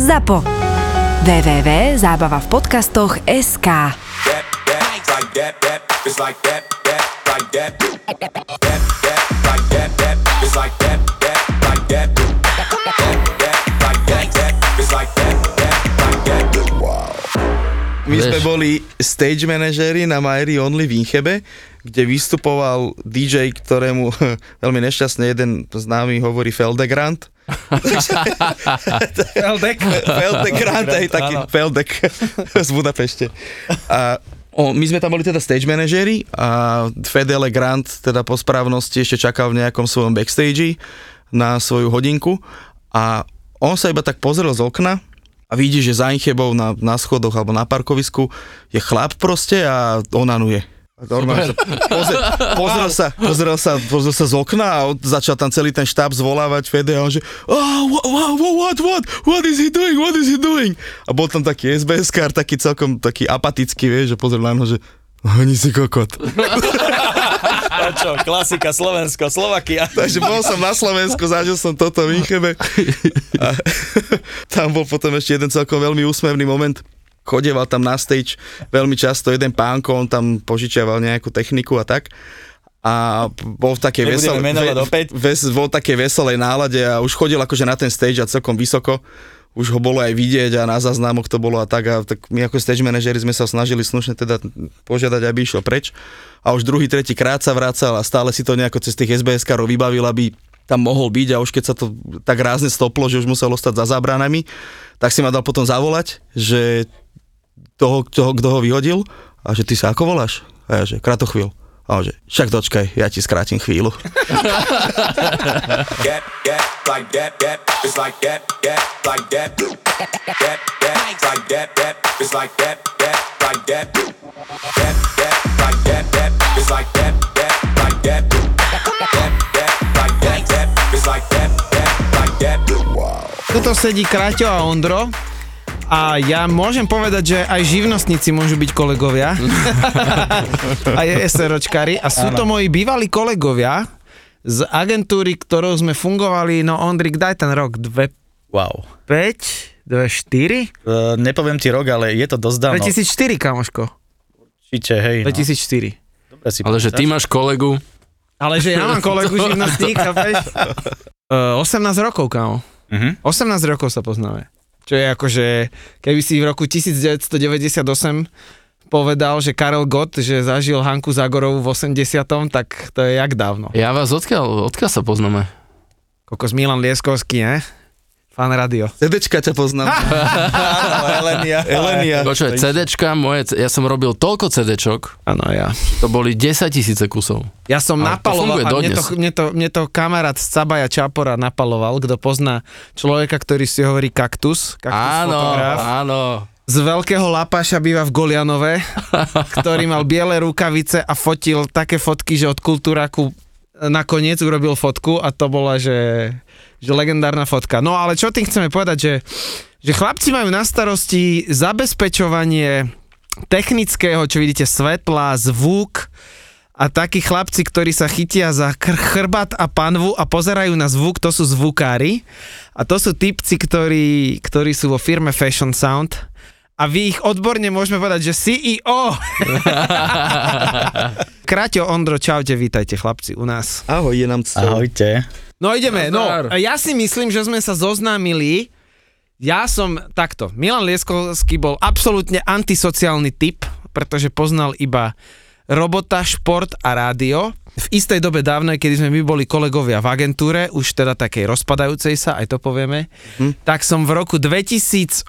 Zapo. www.zabava v podcastoch.sk. My sme boli stage manažeri na Myri Only v Inchebe, kde vystupoval DJ, ktorému veľmi nešťastne jeden známy hovorí Feldegrant. Feldek Grant, aj taký Feldek z Budapešte. A my sme tam boli teda stage manažeri a Feldek Grant teda po správnosti ešte čakal v nejakom svojom backstage na svoju hodinku a on sa iba tak pozrel z okna a vidí, že za Inchebou na schodoch alebo na parkovisku je chlap proste a onanuje. Pozrel sa z okna a začal tam celý ten štáb zvolávať Fede a on že what is he doing? A bol tam taký SBS-kár, taký celkom taký apatický, vieš, že pozrel na noho, že oni si kokot. A čo, klasika, Slovensko, Slovakia. Takže bol som na Slovensku, zažil som toto v Inchebe. A tam bol potom ešte jeden celkom veľmi úsmevný moment. Chodieval tam na stage veľmi často jeden pánko, on tam požičiaval nejakú techniku a tak. A bol v takej veselej nálade a už chodil akože na ten stage a celkom vysoko. Už ho bolo aj vidieť a na záznamoch to bolo a tak. A tak my ako stage manažeri sme sa snažili slušne teda požiadať, aby išiel preč. A už druhý, tretí krát sa vracal a stále si to nejako cez tých SBS-karov vybavil, aby tam mohol byť a už keď sa to tak rázne stoplo, že už musel ostať za zábranami, tak si ma dal potom zavolať, že toho kto ho vyhodil a že ty sa ako voláš? A ja že Kratochvíľ. A on že však dočkaj, ja ti skrátim chvíľu. Tuto sedí Kraťo a Ondro a ja môžem povedať, že aj živnostníci môžu byť kolegovia a SROčkári a sú to moji bývalí kolegovia z agentúry, ktorou sme fungovali, no Ondrik, daj ten rok 2004? Nepoviem ti rok, ale je to dosť dávno. 2004, kamoško. Určite, hej. 2004. No. Dobre si ale pamätáš? Že ty máš kolegu. Ale že ja mám kolegu živnostníka, veš? 18 rokov, kámo. Mm-hmm. 18 rokov sa poznáme. Čo je akože, keby si v roku 1998 povedal, že Karel Gott, že zažil Hanku Zagorovú v 80., tak to je jak dávno. Ja vás odkiaľ sa poznáme? Kokos Milan Lieskovský, ne? Fan radio. CDčka ťa poznám. Elenia. Počuj, CDčka moje, ja som robil toľko CDčok. Áno, ja. To boli 10 000 kusov. Ja som napaloval, a mne to kamarát z Cabaja Čapora napaloval, kto pozná človeka, ktorý si hovorí kaktus áno, fotograf. Áno. Z veľkého lapáša býva v Golianove, ktorý mal biele rukavice a fotil také fotky, že od kultúraku nakoniec urobil fotku a to bola, že legendárna fotka. No ale čo tým chceme povedať, že chlapci majú na starosti zabezpečovanie technického, čo vidíte, svetla, zvuk a takí chlapci, ktorí sa chytia za chrbat a panvu a pozerajú na zvuk, to sú zvukári a to sú typci, ktorí sú vo firme Fashion Sound. A vy ich odborne môžeme povedať, že CEO. Kraťo, Ondro, čaute, vítajte chlapci u nás. Ahoj, je nám cťou. Ahojte. No ideme, ja si myslím, že sme sa zoznámili, ja som takto, Milan Lieskovský bol absolútne antisociálny typ, pretože poznal iba robota, šport a rádio. V istej dobe dávnej, kedy sme my boli kolegovia v agentúre, už teda takej rozpadajúcej sa, aj to povieme, tak som v roku 2008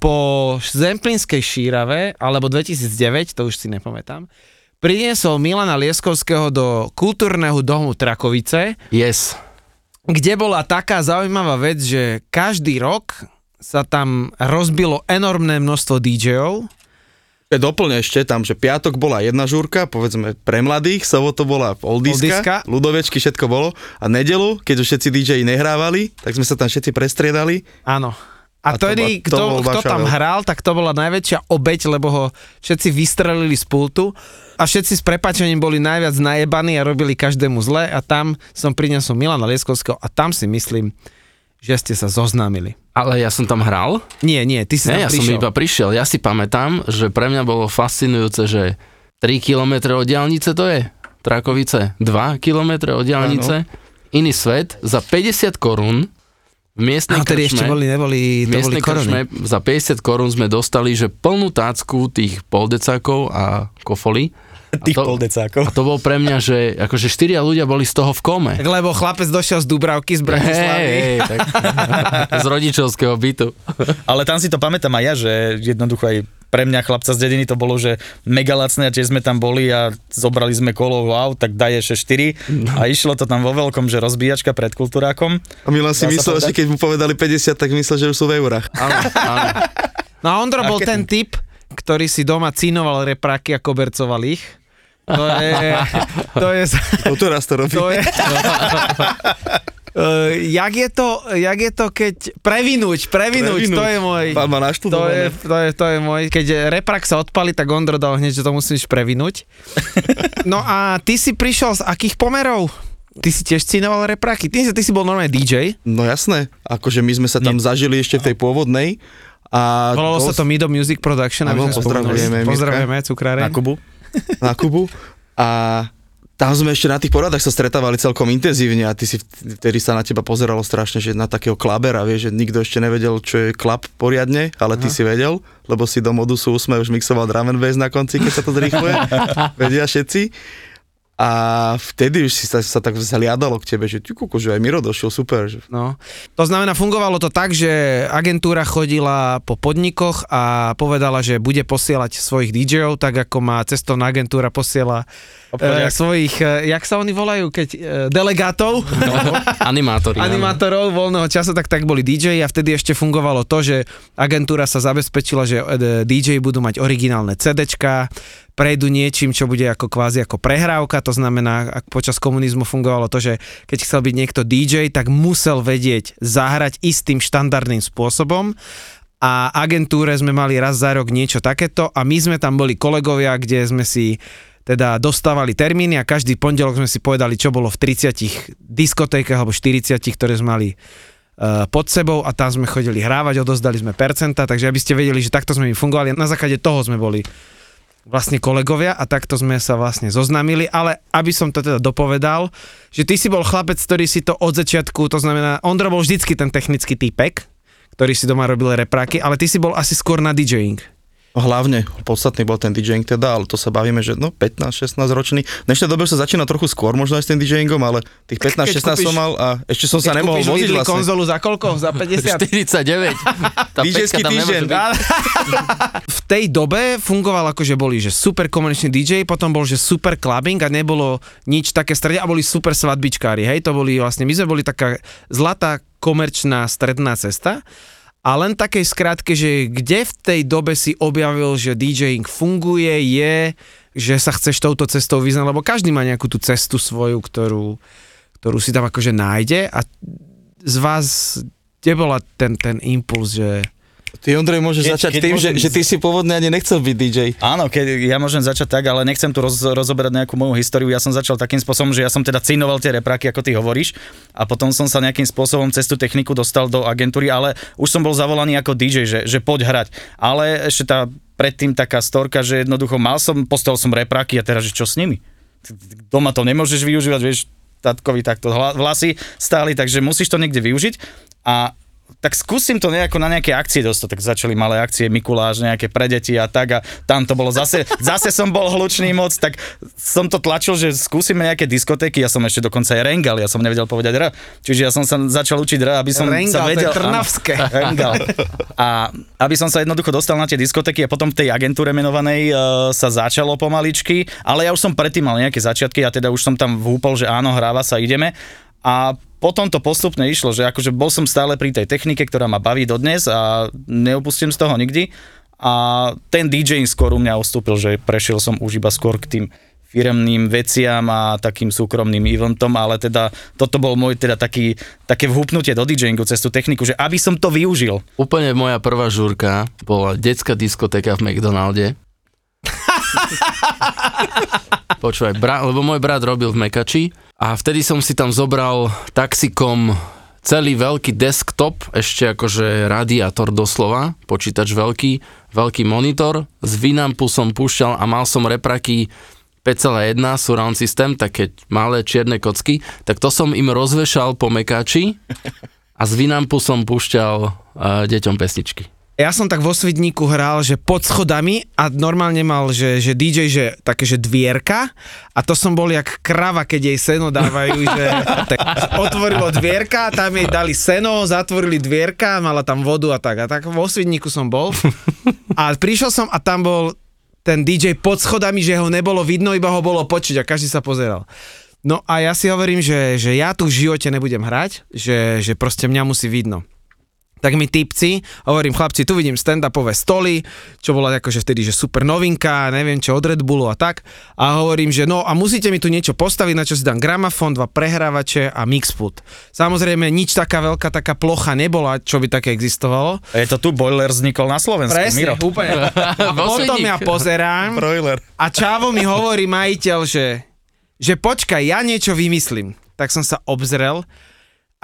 po Zemplínskej Šírave, alebo 2009, to už si nepamätám, priniesol Milana Lieskovského do kultúrneho domu Trakovice. Yes. Kde bola taká zaujímavá vec, že každý rok sa tam rozbilo enormné množstvo DJ-ov. Doplne ešte tam, že piatok bola jedna žúrka, povedzme pre mladých, sobotu bola oldiska, Ludovečky, všetko bolo. A nedelu, keď už všetci DJ-i nehrávali, tak sme sa tam všetci prestriedali. Áno. A tedy, kto tam hral, tak to bola najväčšia obeť, lebo ho všetci vystrelili z pultu a všetci s prepáčením boli najviac najebaní a robili každému zle a tam som priniesol Milana Lieskovského a tam si myslím, že ste sa zoznámili. Ale ja som tam hral? Nie, ty si tam prišiel. Ja som iba prišiel. Ja si pamätám, že pre mňa bolo fascinujúce, že 3 kilometre od diaľnice to je, Trakovice, 2 kilometre od diaľnice, iný svet, za 50 korún v miestnej krčme. Za 50 korún sme dostali, že plnú tácku tých poldecákov a kofolí. A to bol pre mňa, že akože 4 ľudia boli z toho v kome. Tak lebo chlapec došiel z Dubravky, z Bratislavy. Tak, z rodičovského bytu. Ale tam si to pamätám aj ja, že jednoducho aj pre mňa chlapca z dediny to bolo, že mega lacné a tiež sme tam boli a zobrali sme kolo, wow, tak daj ešte 4 a išlo to tam vo veľkom, že rozbíjačka pred kultúrákom. A Milan si myslel, že keď mu povedali 50, tak myslel, že už sú v eurách. Áno. No a Ondro bol ten typ, ktorý si doma cínoval repráky a kobercoval ich. Jak je to, keď previnúť, to je môj. To je môj. Keď reprak sa odpali, tak Ondro dal hneď, že to musíš previnúť. No a ty si prišiel z akých pomerov? Ty si tiež cínoval repráky. Ty si bol normálne DJ? No jasné. Akože my sme sa tam zažili ešte v tej pôvodnej. A volalo sa to Mido Music Production. Pozdravujeme cukráreň. Na Kubu. A tam sme ešte na tých poradách sa stretávali celkom intenzívne a ty si vtedy sa na teba pozeralo strašne, že na takého klabera, vieš, že nikto ešte nevedel, čo je klab poriadne, ale ty si vedel, lebo si do modusu Usme už mixoval drum and bass na konci, keď sa to zrýchluje, vedia všetci. A vtedy už si sa tak zhliadalo k tebe, že ty kuku, že aj Miro došiel, super. Že... No, to znamená, fungovalo to tak, že agentúra chodila po podnikoch a povedala, že bude posielať svojich DJov, tak ako má cestovná agentúra posiela svojich, jak sa oni volajú, keď delegátov. No, animátorov voľného času, tak boli DJ a vtedy ešte fungovalo to, že agentúra sa zabezpečila, že DJ budú mať originálne CDčka, prejdú niečím, čo bude ako kvázi ako prehrávka, to znamená, ak počas komunizmu fungovalo to, že keď chcel byť niekto DJ, tak musel vedieť zahrať istým štandardným spôsobom a agentúre sme mali raz za rok niečo takéto a my sme tam boli kolegovia, kde sme si teda dostávali termíny a každý pondelok sme si povedali, čo bolo v 30 diskotékach alebo 40, ktoré sme mali pod sebou a tam sme chodili hrávať, odozdali sme percenta, takže aby ste vedeli, že takto sme im fungovali, na základe toho sme boli vlastne kolegovia a takto sme sa vlastne zoznamili, ale aby som to teda dopovedal, že ty si bol chlapec, ktorý si to od začiatku, to znamená, Ondro bol vždycky ten technický týpek, ktorý si doma robil repráky, ale ty si bol asi skôr na DJing. Hlavne, podstatný bol ten DJing teda, ale to sa bavíme, že no 15-16 ročný. V dnešnej dobe sa začína trochu skôr možno aj s tým DJingom, ale tých 15-16 som mal a ešte som sa nemohol voziť vlastne. Keď kúpiš konzolu za koľko? Za 50? 49. DJský týždeň. V tej dobe fungoval ako, že boli že super komerčný DJ, potom bol že super clubbing a nebolo nič také strede a boli super svadbičkári, hej, to boli vlastne, my sme boli taká zlatá komerčná stredná cesta. A len takej skrátke, že kde v tej dobe si objavil, že DJing funguje, je, že sa chceš touto cestou vyznať, lebo každý má nejakú tú cestu svoju, ktorú si tam akože nájde a z vás, kde bola ten impuls, že... Ty, Ondrej, môžeš začať tým, že ty si pôvodne ani nechcel byť DJ. Áno, ja môžem začať tak, ale nechcem tu rozoberať nejakú moju históriu. Ja som začal takým spôsobom, že ja som teda cínoval tie repráky, ako ty hovoríš, a potom som sa nejakým spôsobom cez tú techniku dostal do agentúry, ale už som bol zavolaný ako DJ, že poď hrať. Ale ešte predtým taká storka, že jednoducho postavil som repráky a teraz, že čo s nimi? Doma to nemôžeš využívať, vieš, tatkovi takto vlasy stáli, takže musíš to niekde využiť a tak skúsim to nejako na nejaké akcie dostať. Tak začali malé akcie, Mikuláš, nejaké pre deti a tak a tam to bolo zase som bol hlučný moc, tak som to tlačil, že skúsime nejaké diskotéky, ja som ešte dokonca aj rengal, ja som nevedel povedať R, čiže ja som sa začal učiť R, aby som rengal, sa vedel. Trnavské. Rengal. A aby som sa jednoducho dostal na tie diskotéky a potom v tej agentúre menovanej sa začalo pomaličky, ale ja už som predtým mal nejaké začiatky a teda už som tam vhúpol, že áno, hráva sa, ideme. A potom to postupne išlo, že akože bol som stále pri tej technike, ktorá ma baví dodnes a neopustím z toho nikdy. A ten DJing skôr u mňa ustúpil, že prešiel som už iba skôr k tým firemným veciam a takým súkromným eventom, ale teda toto bol môj teda také vhúpnutie do DJingu cez tú techniku, že aby som to využil. Úplne moja prvá žúrka bola detská diskotéka v McDonalde. Počúvaj, lebo môj brat robil v Mekači a vtedy som si tam zobral taxikom celý veľký desktop, ešte akože radiátor doslova, počítač veľký, veľký monitor, z Winampu som púšťal a mal som repraky 5,1 surround system, také malé čierne kocky, tak to som im rozvešal po mekáči a z Winampu som púšťal deťom pesničky. Ja som tak vo Svidníku hral, že pod schodami a normálne mal, že DJ, že také, že dvierka a to som bol jak krava, keď jej seno dávajú, že tak otvorilo dvierka, tam jej dali seno, zatvorili dvierka, mala tam vodu a tak. A tak vo Svidníku som bol a prišiel som a tam bol ten DJ pod schodami, že ho nebolo vidno, iba ho bolo počuť a každý sa pozeral. No a ja si hovorím, že ja tu v živote nebudem hrať, že proste mňa musí vidno. Tak mi typci, hovorím chlapci, tu vidím stand-upové stoly, čo bola akože vtedy, že super novinka, neviem čo od Red Bullu a tak. A hovorím, že no a musíte mi tu niečo postaviť, na čo si dám gramofón, 2 prehrávače a mixpult. Samozrejme nič taká veľká, taká plocha nebola, čo by také existovalo. Je to tu Boiler vznikol na Slovensku, presne, Miro. Úplne. A potom ja pozerám Broiler. A čávo mi hovorí majiteľ, že počkaj, ja niečo vymyslím. Tak som sa obzrel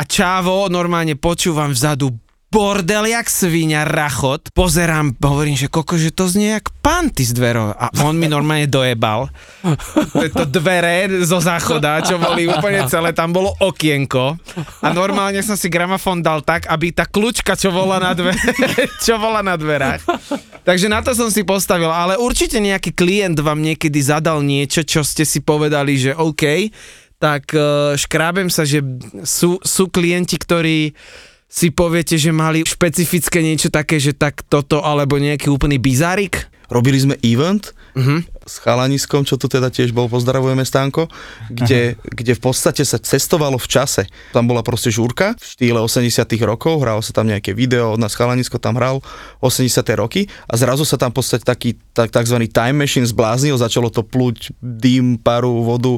a čávo normálne počúvam vzadu bordel jak svinia, rachot. Pozerám, hovorím, že koko, že to znie jak panty z dverov. A on mi normálne dojebal. To dvere zo záchoda, čo boli úplne celé, tam bolo okienko. A normálne som si gramofón dal tak, aby tá kľúčka, čo bola na dverách. Takže na to som si postavil. Ale určite nejaký klient vám niekedy zadal niečo, čo ste si povedali, že OK, tak škrábem sa, že sú klienti, ktorí si poviete, že mali špecifické niečo také, že tak toto, alebo nejaký úplný bizárik? Robili sme event s chalaniskom, čo tu teda tiež bol, pozdravujeme Stánko, kde v podstate sa cestovalo v čase. Tam bola proste žúrka v štýle 80 rokov, hralo sa tam nejaké video, od nás chalanisko tam hral 80 roky a zrazu sa tam v podstate taký takzvaný time machine zbláznil, začalo to plúť dým, paru, vodu,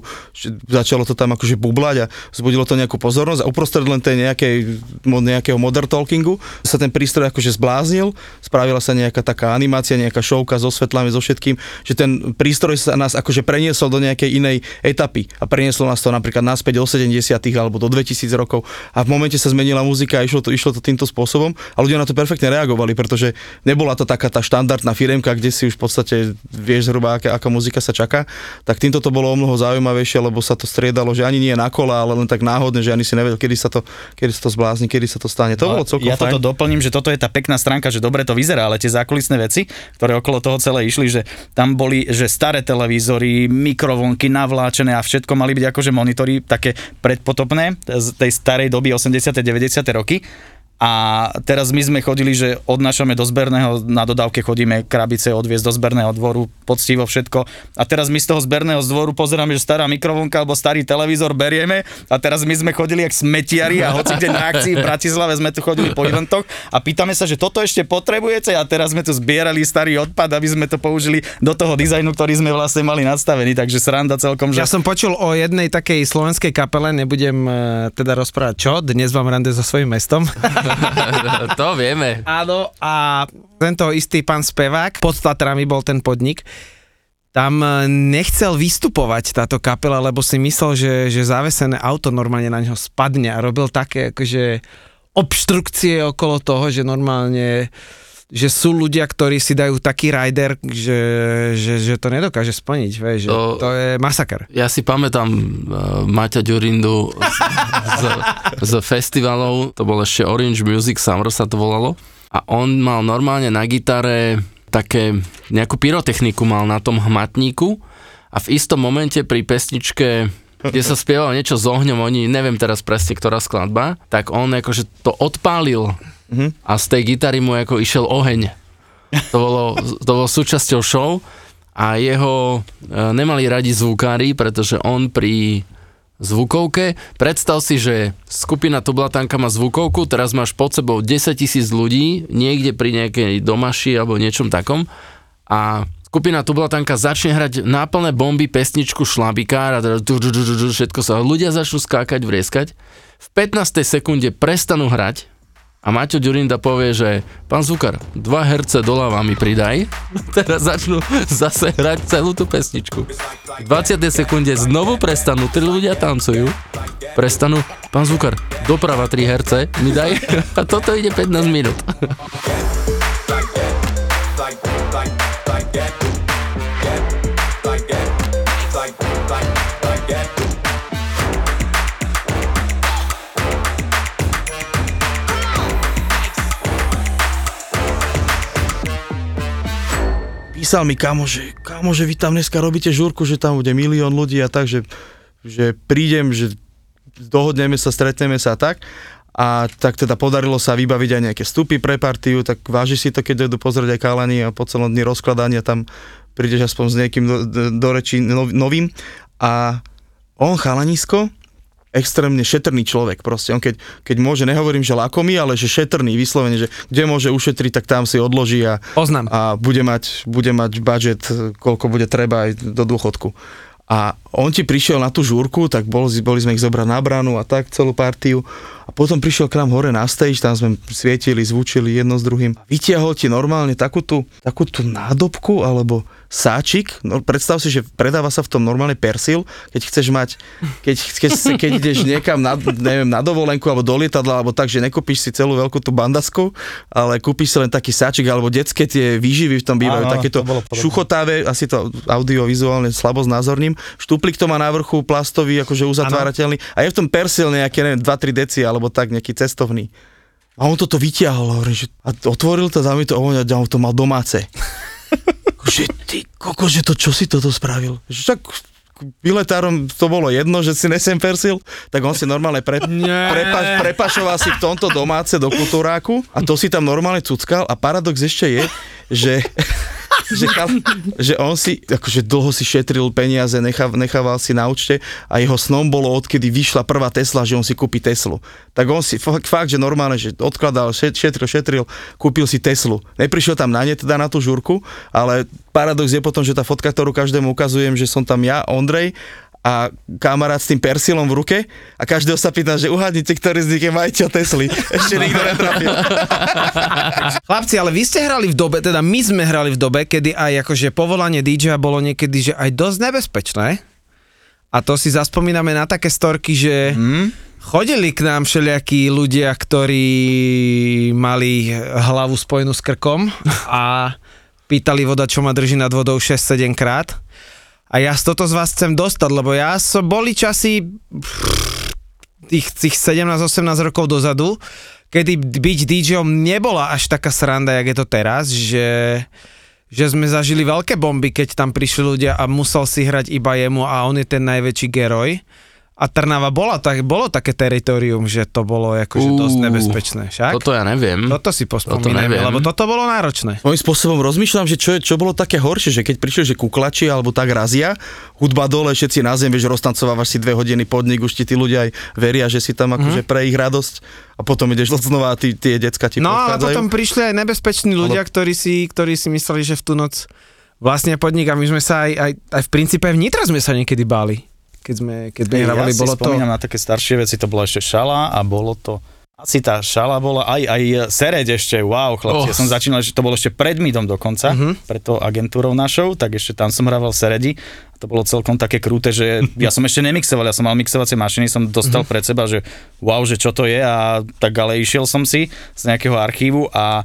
začalo to tam akože bublať a zbudilo to nejakú pozornosť a uprostred len tej nejakého modern talkingu sa ten prístroj akože zbláznil, spravila sa nejaká taká animácia, nejaká showka so svetlami, so všetkým, že ten prístroj sa nás akože preniesol do nejakej inej etapy a prenieslo nás to napríklad naspäť do 70. alebo do 2000 rokov a v momente sa zmenila muzika a išlo to týmto spôsobom a ľudia na to perfektne reagovali, pretože nebola to taká tá štandardná firemka, kde si už v podstate vieš zhruba, aká muzika sa čaká, tak týmto to bolo o mnoho zaujímavejšie, lebo sa to striedalo, že ani nie na kola, ale len tak náhodne, že ani si nevedel, kedy sa to zblázni, kedy sa to stane. To bolo celkom fajn. Ja toto doplním, že toto je tá pekná stránka, že dobre to vyzerá, ale tie zákulisné veci, ktoré okolo toho celé išli, že tam boli, že staré televízory, mikrovlnky navláčené a všetko mali byť akože monitory také predpotopné z tej starej doby 80. 90. roky. A teraz my sme chodili, že odnášame do zberného, na dodávke chodíme krabice odviezť do zberného dvoru, poctivo všetko. A teraz my z toho zberného dvoru pozeráme, že stará mikrovlnka alebo starý televízor berieme a teraz my sme chodili jak smetiari a hocikde na akcii v Bratislave sme tu chodili po eventoch a pýtame sa, že toto ešte potrebujete a teraz sme tu zbierali starý odpad, aby sme to použili do toho dizajnu, ktorý sme vlastne mali nastavený, takže sranda celkom. Že... Ja som počul o jednej takej slovenskej kapele, nebudem teda rozprávať čo, dnes vám rande so svojím mestom. To vieme. Áno, a tento istý pán spevák, pod Tatrami bol ten podnik, tam nechcel vystupovať táto kapela, lebo si myslel, že zavesené auto normálne na ňo spadne a robil také akože obštrukcie okolo toho, že normálne, že sú ľudia, ktorí si dajú taký rider, že to nedokáže splniť, vieš, že to je masaker. Ja si pamätám Maťa Ďurindu z festivalov, to bol ešte Orange Music Summer sa to volalo a on mal normálne na gitare také, nejakú pyrotechniku mal na tom hmatníku a v istom momente pri pesničke, kde sa spievalo niečo s ohňom, oni neviem teraz presne, ktorá skladba, tak on akože to odpálil a z tej gitary mu ako išiel oheň. To bolo súčasťou show a jeho nemali radi zvukári, pretože on pri zvukovke, predstav si, že skupina Tublatanka má zvukovku, teraz máš pod sebou 10 000 ľudí, niekde pri nejakej domaši alebo niečom takom a skupina Tublatanka začne hrať na plné bomby pesničku Šlabikár a všetko sa, ľudia začnú skákať, vrieskať. V 15. sekunde prestanú hrať a a Maťo Ďurinda povie, že pán Zúkar, 2 herce doľava mi pridaj. Teraz začnú zase hrať celú tú pesničku. V 20. sekunde znovu prestanú, 3 ľudia tancujú, prestanú, pán Zúkar, doprava 3 herce mi daj a toto ide 15 minút. Písal mi kamože, vy tam dneska robíte žúrku, že tam bude 1 000 000 ľudí a tak, že prídem, že dohodneme sa, stretneme sa a tak. A tak teda podarilo sa vybaviť aj nejaké vstupy pre partiu, tak váži si to, keď idú pozrieť aj kalani a po celom dni rozkladania tam prídeš aspoň s niekým do rečí novým. A on chalanisko, extrémne šetrný človek proste. On keď môže, nehovorím, že lakomý, ale že šetrný, vyslovene, že kde môže ušetriť, tak tam si odloží a bude mať budžet, koľko bude treba aj do dôchodku. A on ti prišiel na tú žúrku, tak boli sme ich zobrať na bránu a tak celú partiu. A potom prišiel k nám hore na stage, tam sme svietili, zvučili jedno s druhým. Vytiahol ti normálne takú tú nádobku alebo sáčik. No, predstav si, že predáva sa v tom normálne Persil, keď chceš mať, keď ideš niekam na, neviem, na dovolenku alebo do lietadla, alebo tak, že nekúpiš si celú veľkú tú bandasku, ale kúpiš si len taký sáčik, alebo detské tie výživy v tom bývajú, takéto šuchotáve, asi to audiovizuálne slabo znázorním. Štúplik to má na vrchu, plastový, akože uzatvárateľný. Ano. A je v tom Persil nejaké, neviem, 2-3 deci, alebo tak, nejaký cestovný. A on toto vyťahol, hovorím, že a otvoril to, za mi to, a on to mal domáce. Že ty koko, že to, čo si toto spravil? Že tak biletárom to bolo jedno, že si nesem Persil, tak on si normálne prepašoval si v tomto domáce do kultúráku a to si tam normálne cuckal a paradox ešte je, že on si, akože dlho si šetril peniaze, nechával si na účte a jeho snom bolo, odkedy vyšla prvá Tesla, že on si kúpi Teslu. Tak on si fakt, že normálne, že odkladal, šetril, kúpil si Teslu. Neprišiel tam na ne, teda na tú žurku, ale paradox je potom, že tá fotka, ktorú každému ukazujem, že som tam ja, Ondrej, a kamarát s tým Persilom v ruke a každého sa pýtam, že uhádnite, ktorý z nich je majiteľ Tesly. Ešte nikto netrafil. Chlapci, ale vy ste hrali v dobe, teda my sme hrali v dobe, kedy aj akože povolanie DJ-a bolo niekedy, že aj dosť nebezpečné. A to si zaspomíname na také storky, že chodili k nám všelijakí ľudia, ktorí mali hlavu spojenú s krkom a pýtali voda, čo ma drží nad vodou 6-7 krát. A ja toto z vás chcem dostať, lebo ja som boli časy tých 17-18 rokov dozadu, kedy byť DJom nebola až taká sranda, jak je to teraz, že sme zažili veľké bomby, keď tam prišli ľudia a musel si hrať iba jemu a on je ten najväčší geroj. A Trnava bolo také teritorium, že to bolo akože dosť nebezpečné, však? Toto ja neviem. Toto si pospomíname, lebo toto bolo náročné. Mojím spôsobom rozmýšľam, že čo bolo také horšie, že keď prišli, že kuklači alebo tak razia, hudba dole, všetci na zem, vieš, roztancovávaš si 2 hodiny podnik, už ti tí ľudia aj veria, že si tam akože pre ich radosť. A potom ideš znova a tie decka ti podchádzajú. No a potom prišli aj nebezpeční ľudia, ktorí si mysleli, že v tú noc vlastne podnik, a my sme sa aj v princípe v Nitre sme sa niekedy báli. Keď sme hrávali, bolo to... Ja si spomínam na také staršie veci, to bola ešte šala a bolo to... Asi tá šala bola, aj Sereď ešte, wow, chlapci, ja som začínal, že to bolo ešte pred Midom dokonca, pred tou agentúrou našou, tak ešte tam som hrával v Seredi. To bolo celkom také krúte, že ja som ešte nemixoval, ja som mal mixovacie mašiny, som dostal pred seba, že wow, že čo to je, a tak ale išiel som si z nejakého archívu a...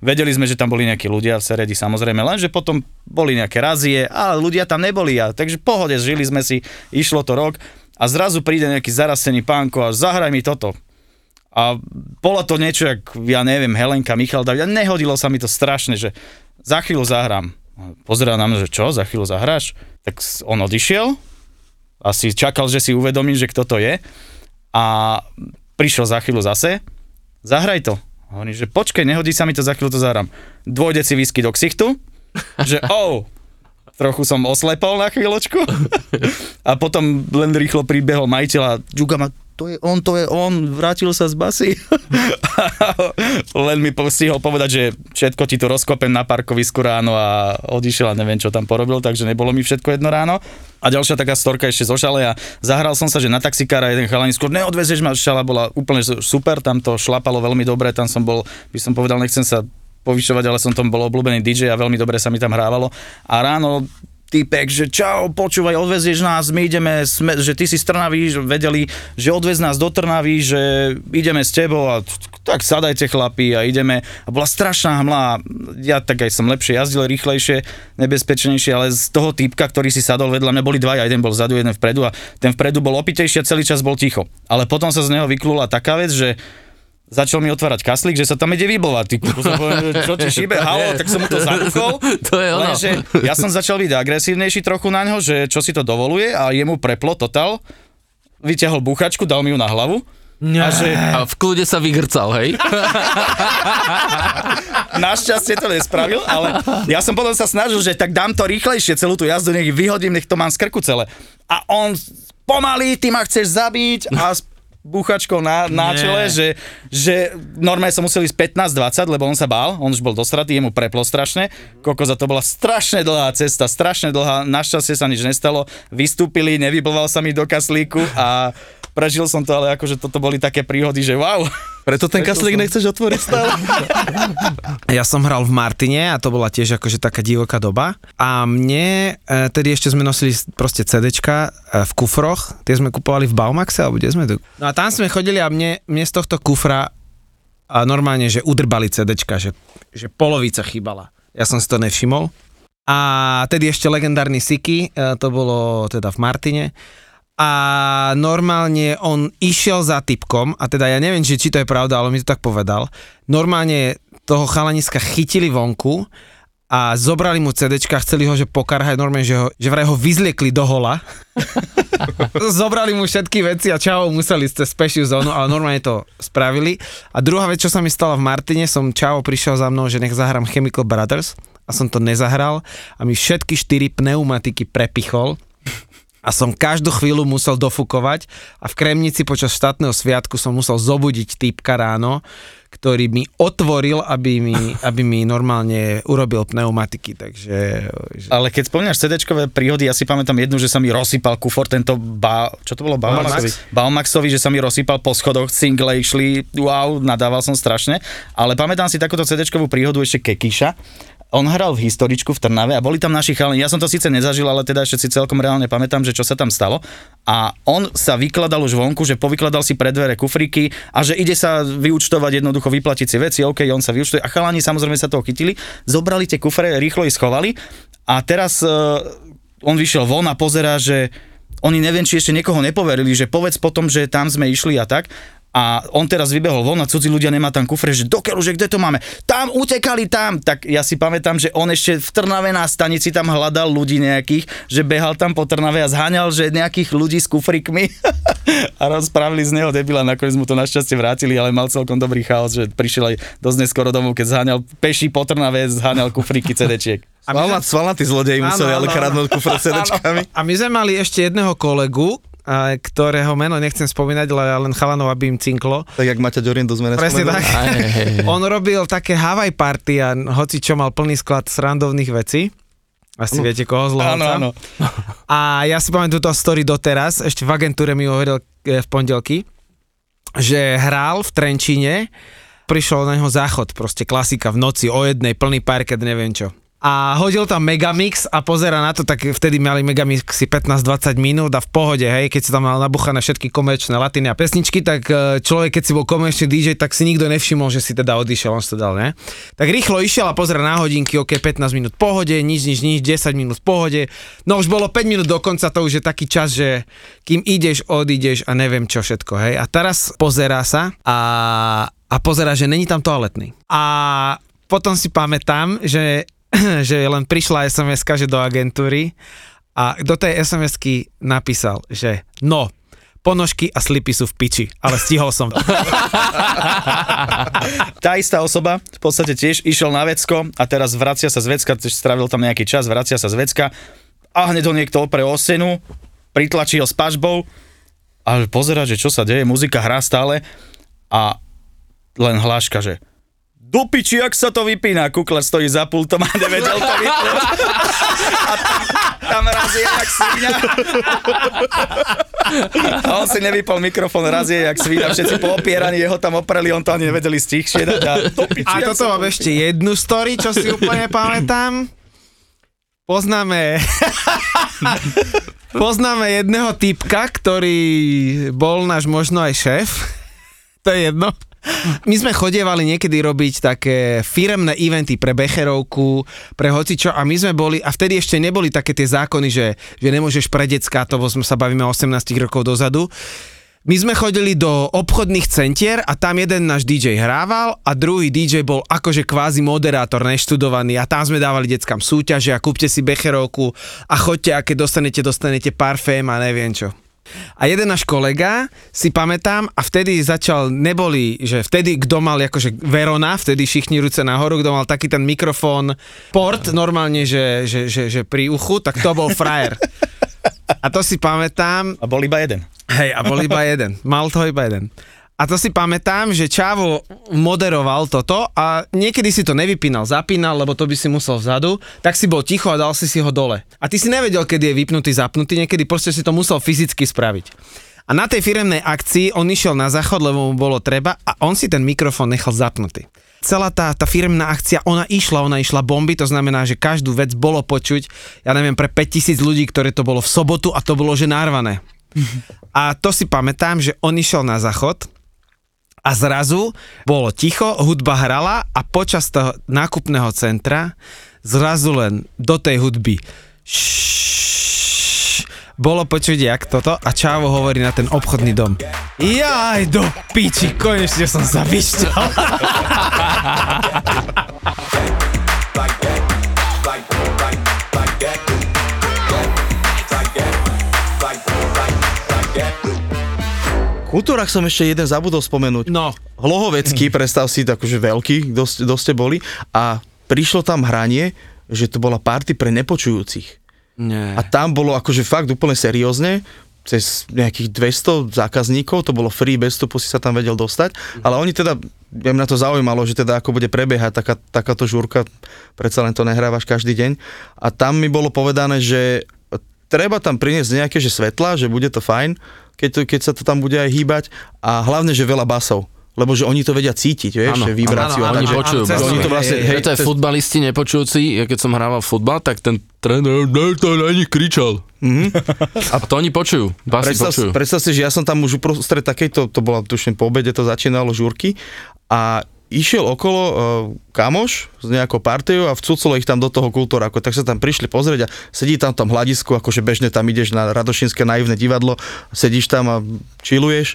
Vedeli sme, že tam boli nejakí ľudia v Seredi, samozrejme, lenže potom boli nejaké razie, ale ľudia tam neboli, takže pohode, žili sme si, išlo to rok a zrazu príde nejaký zarastený pánko a zahraj mi toto. A bolo to niečo, jak, ja neviem, Helenka, Michal, David, a nehodilo sa mi to strašne, že za chvíľu zahrám. Pozeral na mňa, že čo, za chvíľu zahráš? Tak on odišiel, asi čakal, že si uvedomím, že kto to je, a prišiel za chvíľu zase, zahraj to. Hovorím, že počkej, nehodí sa mi to, za chvíľu to zahrám. 2 deci whisky do ksichtu, že trochu som oslepol na chvíľočku. A potom len rýchlo pribehol majiteľ a Džuga ma, to je on, vrátil sa z basy. Len mi stihol povedať, že všetko ti to rozkopem na parkovisku ráno a odišiel a neviem, čo tam porobil, takže nebolo mi všetko jedno ráno. A ďalšia taká storka ešte zo šale a zahral som sa, že na taxikára jeden chalani skôr neodvezieš ma, šala bola úplne super, tam to šlapalo veľmi dobre, tam som bol, by som povedal, nechcem sa povyšovať, ale som tam bol obľúbený DJ a veľmi dobre sa mi tam hrávalo. A ráno týpek, že čau, počúvaj, odvezieš nás, my ideme, že ty si z Trnavy, že vedeli, že odvez nás do Trnavy, že ideme s tebou a tak sadajte chlapi a ideme. A bola strašná hmla, ja tak aj som lepšie jazdil, rýchlejšie, nebezpečnejšie, ale z toho týpka, ktorý si sadol vedľa mňa, boli dvaja, jeden bol vzadu, jeden vpredu a ten vpredu bol opitejší a celý čas bol ticho. Ale potom sa z neho vyklula taká vec, že začal mi otvárať kaslík, že sa tam ide vyblovať. Čo ti šíbe? Halo, tak som mu to zamkol. To je ono. Lenže ja som začal byť agresívnejší trochu na ňo, že čo si to dovoluje a jemu preplo totál. Vyťahol búchačku, dal mi ju na hlavu. A v kľude sa vygrcal, hej? Našťastie to nespravil, ale ja som potom sa snažil, že tak dám to rýchlejšie, celú tú jazdu, nech vyhodím, nech to mám z krku celé. A on pomaly, ty ma chceš zabiť a búchačkou na čele, že normálne som musel ísť 15-20, lebo on sa bál, on už bol dosratý, jemu preplo strašne, kokoza, to bola strašne dlhá cesta, strašne dlhá, našťastie sa nič nestalo, vystúpili, nevybloval sa mi do kaslíku a prežil som to, ale akože toto boli také príhody, že wow. Preto ten kaslík nechceš otvoriť stále. Ja som hral v Martine a to bola tiež akože taká divoká doba a mne, tedy ešte sme nosili proste CDčka v kufroch, tie sme kupovali v Baumaxe, alebo kde sme to... No a tam sme chodili a mne z tohto kufra a normálne, že udrbali CDčka, že polovica chýbala. Ja som si to nevšimol. A tedy ešte legendárny Siky, to bolo teda v Martine. A normálne on išiel za typkom, a teda ja neviem, či to je pravda, ale mi to tak povedal. Normálne toho chalaniska chytili vonku a zobrali mu CDčka, chceli ho, že pokarhať, normálne, že vraj ho vyzliekli do hola. Zobrali mu všetky veci a čau, museli ísť cez pešiu zónu, ale normálne to spravili. A druhá vec, čo sa mi stala v Martine, som čau, prišiel za mnou, že nech zahrám Chemical Brothers a som to nezahral a mi všetky 4 pneumatiky prepichol. A som každú chvíľu musel dofukovať a v Kremnici počas štátneho sviatku som musel zobudiť týpka ráno, ktorý mi otvoril, aby mi normálne urobil pneumatiky, takže... Ale keď spomínaš CDčkové príhody, ja si pamätám jednu, že sa mi rozsypal kufor, čo to bolo? Baumaxovi, že sa mi rozsypal po schodoch, single išli, wow, nadával som strašne, ale pamätám si takúto CDčkovú príhodu ešte Kekiša. On hral v Historičku v Trnave a boli tam naši chalani. Ja som to síce nezažil, ale teda ešte si celkom reálne pamätám, že čo sa tam stalo. A on sa vykladal už vonku, že povykladal si pred dvere kufríky a že ide sa vyúčtovať, jednoducho vyplatiť si veci, OK, on sa vyúčtuje. A chalani samozrejme sa toho chytili, zobrali tie kufre, rýchlo ich schovali a teraz on vyšiel von a pozerá, že oni neviem, či ešte niekoho nepoverili, že povedz potom, že tam sme išli a tak. A on teraz vybehol von a cudzí ľudia nemá tam kufre, že dokeľu, že kde to máme? Tam, utekali tam! Tak ja si pamätám, že on ešte v Trnave na stanici tam hľadal ľudí nejakých, že behal tam po Trnave a zháňal, že nejakých ľudí s kufrikmi a rozprávili z neho debila, nakoniec mu to našťastie vrátili, ale mal celkom dobrý chaos, že prišiel aj dosť neskoro domov, keď zháňal peší po Trnave, zháňal kufriky CDčiek. Svalnatí zlodeji museli ale kradnúť kufre CDčkami. A my sme mali ešte jedného kolegu, ktorého meno nechcem spomínať, len chalanov, aby im cinklo. Tak jak Maťa Ďorindu sme nespomenuli. Presne tak. On robil také Hawaii party a hoci čo mal plný sklad srandovných vecí. Asi viete, koho zlohovca. Áno. A ja si pamätám túto story doteraz, ešte v agentúre mi hovoril v pondelky, že hral v Trenčíne, prišiel na neho záchod, proste klasika v noci, o jednej, plný parket, neviem čo. A hodil tam Mega Mix a pozera na to, tak vtedy mali Mega Mixy 15-20 minút a v pohode, hej, keď si tam mal nabuchané všetky komerčné latiny a pesničky, tak človek, keď si bol komerčný DJ, tak si nikto nevšimol, že si teda odišiel, on si to dal, ne? Tak rýchlo išiel a pozera na hodinky, ok, 15 minút v pohode, nič, 10 minút v pohode, no už bolo 5 minút do konca, to už je taký čas, že kým ideš, odídeš a neviem čo všetko, hej. A teraz pozerá sa a pozerá, že není tam toaletný. A potom si pamätám, že len prišla SMS-ka, že do agentúry a do tej SMS-ky napísal, že no, ponožky a slipy sú v piči, ale stihol som. Tá istá osoba v podstate tiež išiel na vecko a teraz vracia sa z vecka, strávil tam nejaký čas, vracia sa z vecka a hneď ho niekto opre o stenu, pritlačil s pažbou a a pozerať, že čo sa deje, muzika hrá stále a len hláška, že do piči, jak sa to vypína, kukler stojí za pultom a nevedel to vypnúť. A tam raz je jak sviňa. A on si nevypal mikrofón, raz je jak sviňa, všetci poopieraní, jeho tam opreli, on to ani nevedeli stihšie dať. A toto mám ešte jednu story, čo si úplne pamätám. Poznáme jedného typka, ktorý bol náš možno aj šéf. To je jedno. My sme chodievali niekedy robiť také firemné eventy pre Becherovku, pre hocičo a my sme boli, a vtedy ešte neboli také tie zákony, že nemôžeš pre decká, to sme sa bavíme 18 rokov dozadu. My sme chodili do obchodných centier a tam jeden náš DJ hrával a druhý DJ bol akože kvázi moderátor neštudovaný a tam sme dávali deckám súťaže a kúpte si Becherovku a choďte a keď dostanete parfém a neviem čo. A jeden náš kolega, si pamätám, a vtedy kto mal akože Verona, vtedy šichni ruce nahoru, kto mal taký ten mikrofón port, normálne, že pri uchu, tak to bol frajer. A to si pamätám. A bol iba jeden. Hej, a bol iba jeden. Mal to iba jeden. A to si pamätám, že Čavo moderoval toto a niekedy si to nevypínal, zapínal, lebo to by si musel vzadu, tak si bol ticho a dal si ho dole. A ty si nevedel, kedy je vypnutý, zapnutý, niekedy proste si to musel fyzicky spraviť. A na tej firemnej akcii on išiel na záchod, lebo mu bolo treba a on si ten mikrofón nechal zapnutý. Celá tá firemná akcia, ona išla bomby, to znamená, že každú vec bolo počuť, ja neviem, pre 5000 ľudí, ktoré to bolo v sobotu a to bolo že narvané. A to si pamätám, že on išiel na záchod a zrazu bolo ticho, hudba hrala a počas toho nákupného centra zrazu len do tej hudby bolo počuť jak toto a Čávo hovorí na ten obchodný dom. Jaj, do piči, konečne som sa vyšťal. V kultúrach som ešte jeden zabudol spomenúť. No. Hlohovecký, predstav si, takže veľký, dosť ste boli. A prišlo tam hranie, že to bola party pre nepočujúcich. Nie. A tam bolo akože fakt úplne seriózne, cez nejakých 200 zákazníkov, to bolo free, bez vstupu si sa tam vedel dostať. Ale oni teda, ja mňa to zaujímalo, že teda ako bude prebiehať takáto žúrka, predsa len to nehrávaš každý deň. A tam mi bolo povedané, že treba tam priniesť nejaké že svetla, že bude to fajn, keď sa to tam bude aj hýbať a hlavne, že veľa basov. Lebo že oni to vedia cítiť, vieš, ano, vibráciu. Áno, oni počujú. Oni to vlastne, hej, to je futbalisti nepočujúci, ja keď som hrával futbal, tak ten tréner na nich kričal. Mm-hmm. A to oni počujú, basy počujú. Predstav si, že ja som tam už uprostred takejto, to bola tuším po obede, to začínalo žúrky a išiel okolo kamoš s nejakou partiou a vcucolo ich tam do toho kultúra, tak sa tam prišli pozrieť a sedí tam v tom hľadisku, akože bežne tam ideš na Radošinské naivné divadlo, sedíš tam a chilluješ.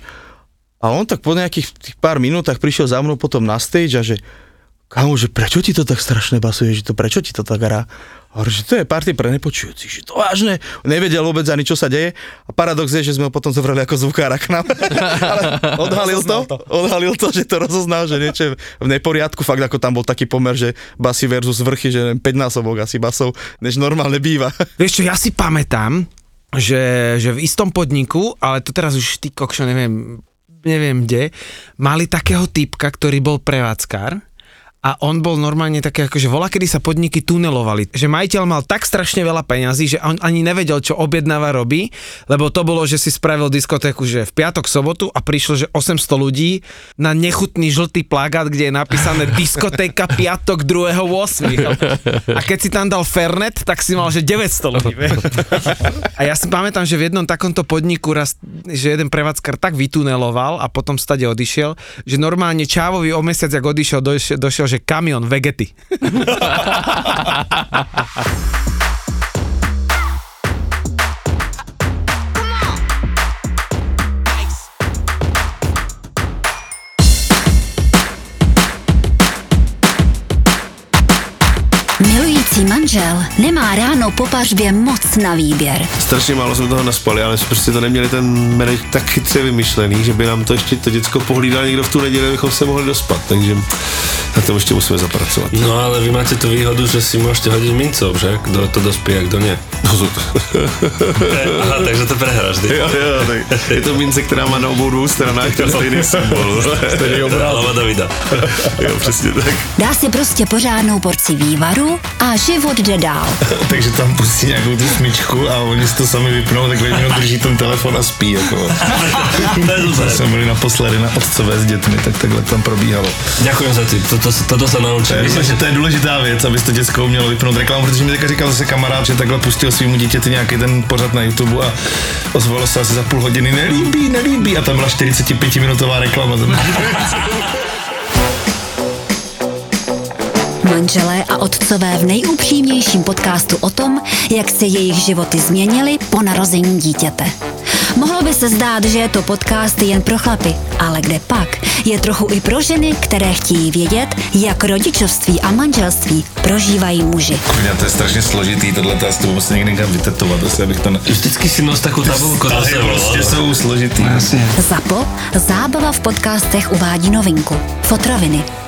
A on tak po nejakých tých pár minútach prišiel za mnou potom na stage a že kámo, že prečo ti to tak strašne basuje, že to prečo ti to tak hrá? A hovorí, že to je party pre nepočujúcich, že to vážne, nevedel vôbec ani čo sa deje. A paradox je, že sme ho potom zobrali ako zvukára k nám. Ale odhalil to, že to rozoznal, že niečo je v neporiadku, fakt ako tam bol taký pomer, že basy versus vrchy, že 5-násobok asi basov, než normálne býva. Vieš čo, ja si pamätám, že v istom podniku, ale to teraz už ty kokšo, neviem kde, mali takého typka, ktorý bol prevádzkar a on bol normálne taký, akože volakedy sa podniky tunelovali, že majiteľ mal tak strašne veľa peňazí, že on ani nevedel, čo objednáva robí, lebo to bolo, že si spravil diskotéku, že v piatok, sobotu a prišlo, že 800 ľudí na nechutný žltý plagát, kde je napísané diskotéka piatok 2.8. A keď si tam dal Fernet, tak si mal, že 900 ľudí. A ja si pamätám, že v jednom takomto podniku raz, že jeden prevádzkar tak vytuneloval a potom stade odišiel, že normálne Čávovi o mesiac, jak odišiel, došiel, že kamión vegety. Milující manžel nemá ráno po pažbě moc na výběr. Strašně málo jsme toho naspali, ale jsme prostě to neměli ten menej tak chytře vymyšlený, že by nám to ještě to děcko pohlídal někdo v tu neděli, abychom se mohli dospat, takže tak to ešte musíme zapracovať. No ale vy máte tú výhodu, že si môžete hodiť mincov, že? Kto to dospie a kto nie. Aha, takže to prehráš, ty. Jo, tak. Je to mince, která má na obou dvou stranách ten stejný symbol. Stejný obraz. Hlava Davida. Jo, přesně tak. Dá si prostě pořádnou porci vývaru a život jde dál. Takže tam pustí nějakou tu smyčku a oni si to sami vypnou, takhle jenom drží ten telefon a spí, jako. To jsme byli naposledy na otcové s dětmi, tak takhle tam probíhalo. Děkujem za ty, toto se naučil. Myslím, že to je důležitá věc, aby to děcko umělo vypnout reklamu, protože mi teďka říkal zase kamarád, že takhle pustil svýmu dítěti nějaký ten pořad na YouTube a ozvalo se asi za půl hodiny nelíbí a tam byla 45 minutová reklama. Manželé a otcové v nejupřímnějším podcastu o tom, jak se jejich životy změnily po narození dítěte. Mohlo by se zdát, že je to podcast jen pro chlapy, ale kde pak? Je trochu i pro ženy, které chtějí vědět, jak rodičovství a manželství prožívají muži. Kurňa, to je strašně složitý, tohle to asi musím někde někam vytetovat, asi abych to ne... Vždycky si nos takovou tabulku zase volala. Prostě jsou složitý. Zapo, zábava v podcastech uvádí novinku. Fotroviny.